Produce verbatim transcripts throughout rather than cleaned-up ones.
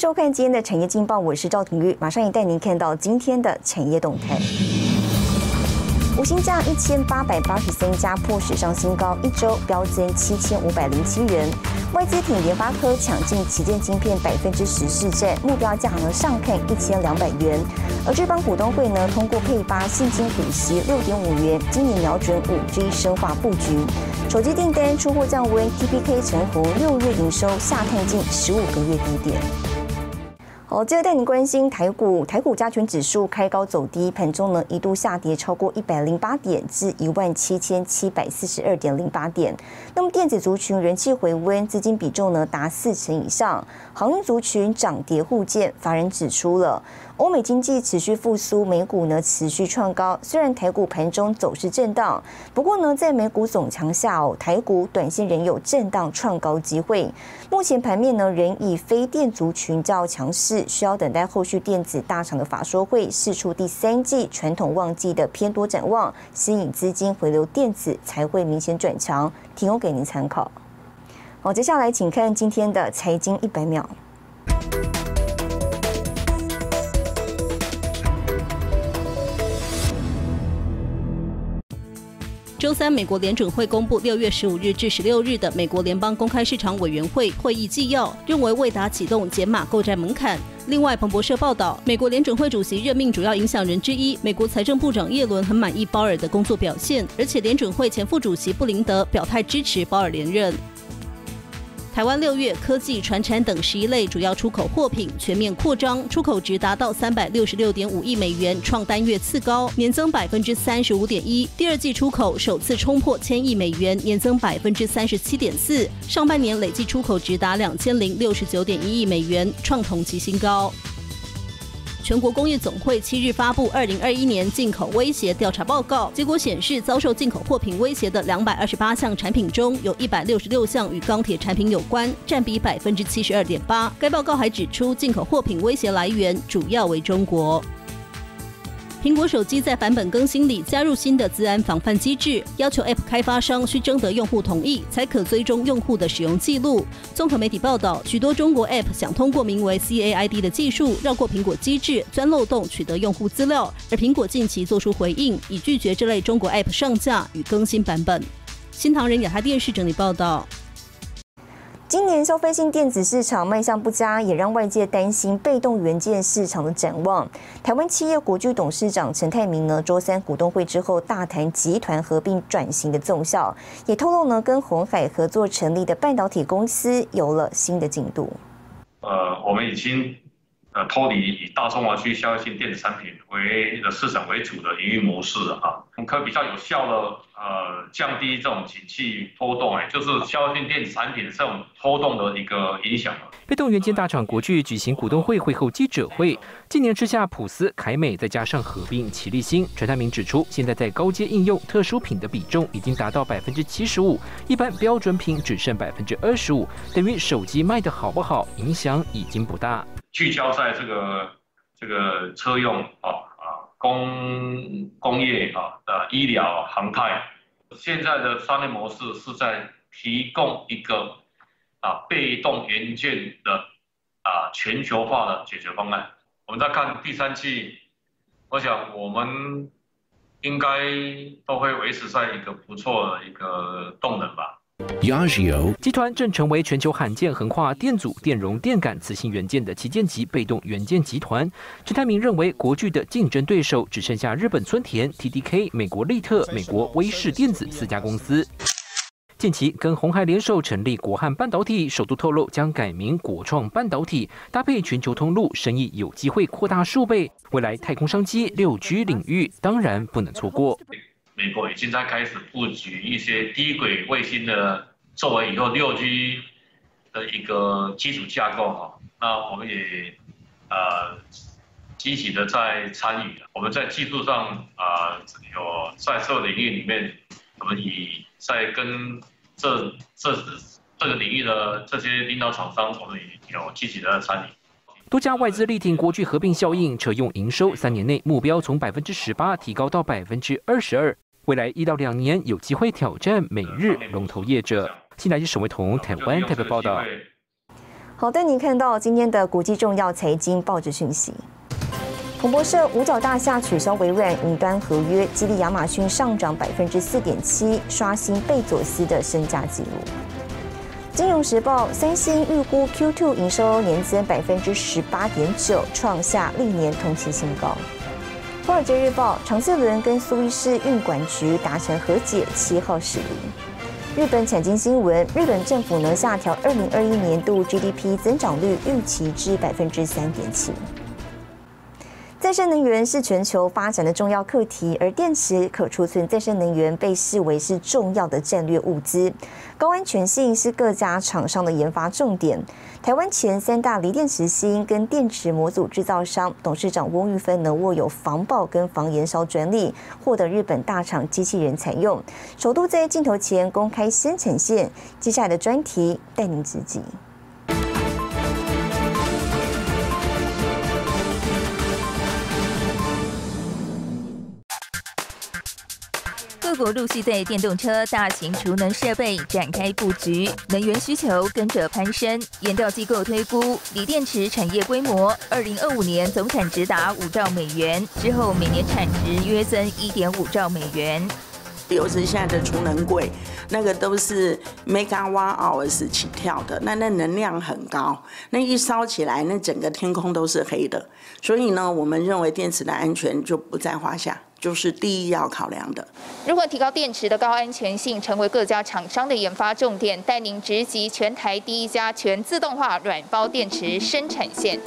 收看今天的产业劲报，我是赵廷玉，马上也带您看到今天的产业动态。无薪假一千八百八十三家破史上新高，一周飙增七千五百零七元。外资挺联发科抢进旗舰晶片百分之十市占，目标价呢上看一千两百元。而这帮股东会呢通过配发现金股息六点五元，今年瞄准五 G 深化布局。手机订单出货降温 ，T P K 成湖六月营收下探近十五个月低点。好，接着带您关心台股，台股加权指数开高走低，盘中呢一度下跌超过一百零八点，至一万七千七百四十二点零八点。那么电子族群人气回温，资金比重呢达四成以上，航运族群涨跌互见。法人指出了欧美经济持续复苏，美股呢持续创高。虽然台股盘中走势震荡，不过呢在美股总强下哦，台股短线仍有震荡创高机会。目前盘面呢仍以非电族群较强势。需要等待后续电子大厂的法说会，释出第三季传统旺季的偏多展望，吸引资金回流电子才会明显转强，提供给您参考。好，接下来请看今天的财经一百秒。周三，美国联准会公布六月十五日至十六日的美国联邦公开市场委员会会议纪要，认为未达启动减码购债门槛。另外，彭博社报道，美国联准会主席任命主要影响人之一，美国财政部长耶伦很满意鲍尔的工作表现，而且联准会前副主席布林德表态支持鲍尔连任。台湾六月科技、传产等十一类主要出口货品全面扩张，出口值达到三百六十六点五亿美元，创单月次高，年增百分之三十五点一。第二季出口首次冲破千亿美元，年增百分之三十七点四。上半年累计出口值达两千零六十九点一亿美元，创同期新高。全国工业总会七日发布《二零二一年进口威胁调查报告》，结果显示，遭受进口货品威胁的两百二十八项产品中，有一百六十六项与钢铁产品有关，占比百分之七十二点八。该报告还指出，进口货品威胁来源主要为中国。苹果手机在版本更新里加入新的资安防范机制，要求 App 开发商需征得用户同意，才可追踪用户的使用记录。综合媒体报道，许多中国 App 想通过名为 C A I D 的技术，绕过苹果机制，钻漏洞取得用户资料。而苹果近期做出回应，已拒绝这类中国 App 上架与更新版本。新唐人亚太电视整理报道。今年消费性电子市场卖相不佳，也让外界担心被动元件市场的展望。台湾企业国巨董事长陈泰明呢，周三股东会之后大谈集团合并转型的纵效，也透露呢，跟鸿海合作成立的半导体公司有了新的进度。呃，我们已经呃脱离以大中华区消费性电子产品为市场为主的营运模式啊，我们可以比较有效的。呃，降低这种景气波动，哎，就是消费性电子产品这种波动的一个影响。被动元件大厂国巨举行股东会会后记者会，近年之下普思、凯美再加上合并奇力新，陈泰明指出，现在在高阶应用特殊品的比重已经达到百分之七十五，一般标准品只剩百分之二十五，等于手机卖的好不好影响已经不大。聚焦在这个这个车用啊。工工业啊，呃，医疗、航太，现在的商业模式是在提供一个啊被动元件的啊全球化的解决方案。我们在看第三季，我想我们应该都会维持在一个不错的一个动能吧。Yageo 集团正成为全球罕见横跨电阻、电容、电感、磁性元件的旗舰级被动元件集团。陈泰明认为，国巨的竞争对手只剩下日本村田、T D K、美国力特、美国威士电子四家公司。近期跟鸿海联手成立国汉半导体，首度透露将改名国创半导体，搭配全球通路，生意有机会扩大数倍。未来太空商机、六 G 领域当然不能错过。美国已经在开始布局一些低轨卫星的，作为以后六 G 的一个基础架构哈。那我们也呃积极的在参与，我们在技术上啊、呃、有在这个领域里面，我们以在跟这这这个领域的这些领导厂商，我们也有积极的参与。多家外资力挺国巨合并效应，扯用营收三年内目标从百分之十八提高到百分之二十二。未来一到两年有机会挑战美日龙头业者。新台记者沈维彤，台湾台北报道。好，带您看到今天的国际重要财经报纸讯息。 彭博社五角大厦取消微软云端合约，激励亚马逊上涨百分之四点七，刷新贝佐斯的身价纪录。金融时报，三星预估 Q 二 营收年增百分之十八点九，创下历年同期新高。华尔街日报，长赐轮跟苏伊士运管局达成和解，七号释离。日本产经新闻，日本政府呢下调二零二一年度 G D P 增长率预期至百分之三点七。 再生能源是全球发展的重要课题，而电池、可储存再生能源被视为是重要的战略物资。高安全性是各家厂商的研发重点。台湾前三大锂电池芯跟电池模组制造商董事长翁玉芬呢握有防爆跟防燃烧专利，获得日本大厂机器人采用。首度在镜头前公开生产线。接下来的专题带您直击。 各国陆续在电动车、大型储能设备展开布局，能源需求跟着攀升。研调机构推估，锂电池产业规模，二零二五年总产值达五兆美元，之后每年产值约增一点五兆美元。尤其现在的储能柜，那个都是 megawatt hours 起跳的，那那能量很高，那一烧起来，那整个天空都是黑的。所以呢，我们认为电池的安全就不在话下。 就是第一要考量的。如何提高电池的高安全性，成为各家厂商的研发重点。带您直击全台第一家全自动化软包电池生产线。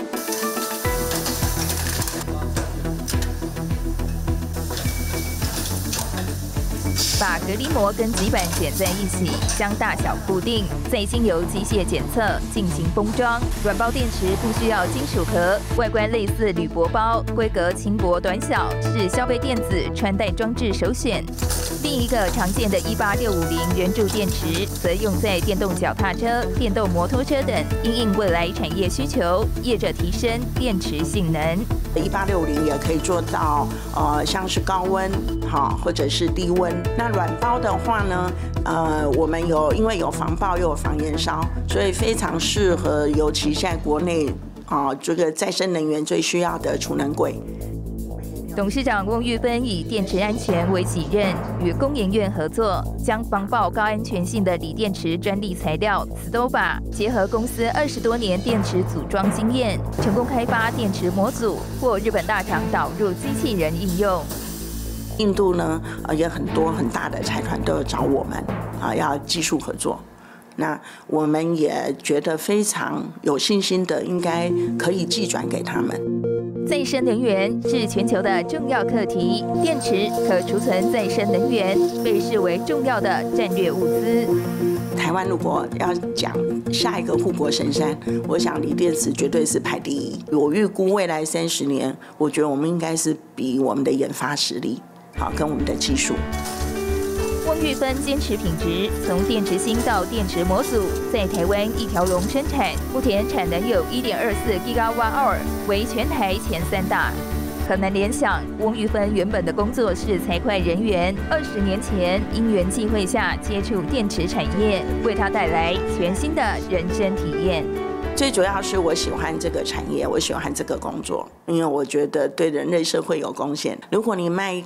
把隔离膜跟极板剪在一起，将大小固定，再经由机械检测进行封装。软包电池不需要金属壳，外观类似铝箔包，规格轻薄短小，是消费电子穿戴装置首选。另一个常见的一八六五零圆柱电池，则用在电动脚踏车、电动摩托车等，因应未来产业需求，业者提升电池性能。一八六五零也可以做到，呃，像是高温，好，或者是低温。 那软包的话呢，呃，我们有因为有防爆又有防燃烧，所以非常适合，尤其在国内啊、呃，这个再生能源最需要的储能柜。董事长翁玉芬以电池安全为己任，与工研院合作，将防爆高安全性的锂电池专利材料 Stoba 结合公司二十多年电池组装经验，成功开发电池模组，获日本大厂导入机器人应用。 印度呢，呃，也很多很大的财团都有找我们，啊，要技术合作。那我们也觉得非常有信心的，应该可以寄转给他们。再生能源是全球的重要课题，电池可储存再生能源被视为重要的战略物资。台湾如果要讲下一个护国神山，我想锂电池绝对是排第一。我预估未来三十年，我觉得我们应该是比我们的研发实力。 好，跟我们的技术。翁玉芬坚持品质，从电池芯到电池模组，在台湾一条龙生产，目前产能有 一点二四吉瓦瓦 为全台前三大。很难联想，翁玉芬原本的工作是财会人员，二十年前因缘际会下接触电池产业，为她带来全新的人生体验。 最主要是我喜欢这个产业，我喜欢这个工作，因为我觉得对人类社会有贡献。如果你卖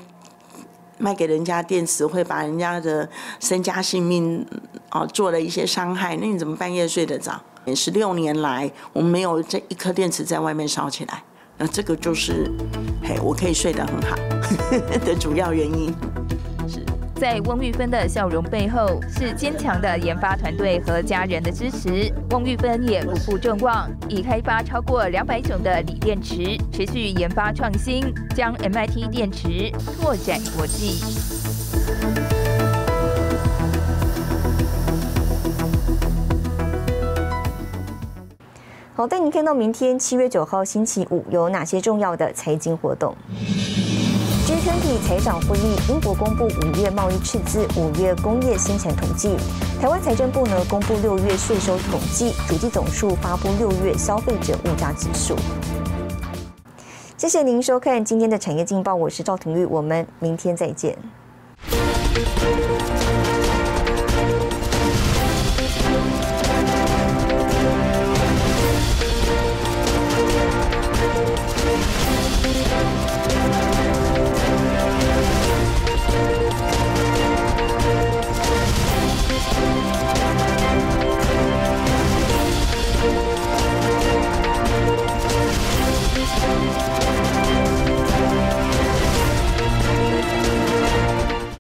卖给人家电池，会把人家的身家性命哦做了一些伤害，那你怎么半夜睡得着？十六年来，我们没有这一颗电池在外面烧起来，那这个就是嘿，我可以睡得很好的主要原因。 在翁玉芬的笑容背后，是坚强的研发团队和家人的支持。翁玉芬也不负众望，已开发超过两百种的锂电池，持续研发创新，将 M I T 电池拓展国际。好，带您看到明天七月九号星期五有哪些重要的财经活动。 G 二十 财长会议，英国公布五月贸易赤字，五月工业生产统计。台湾财政部呢公布六月税收统计，主计总数发布六月消费者物价指数。谢谢您收看今天的产业劲报，我是赵廷玉，我们明天再见。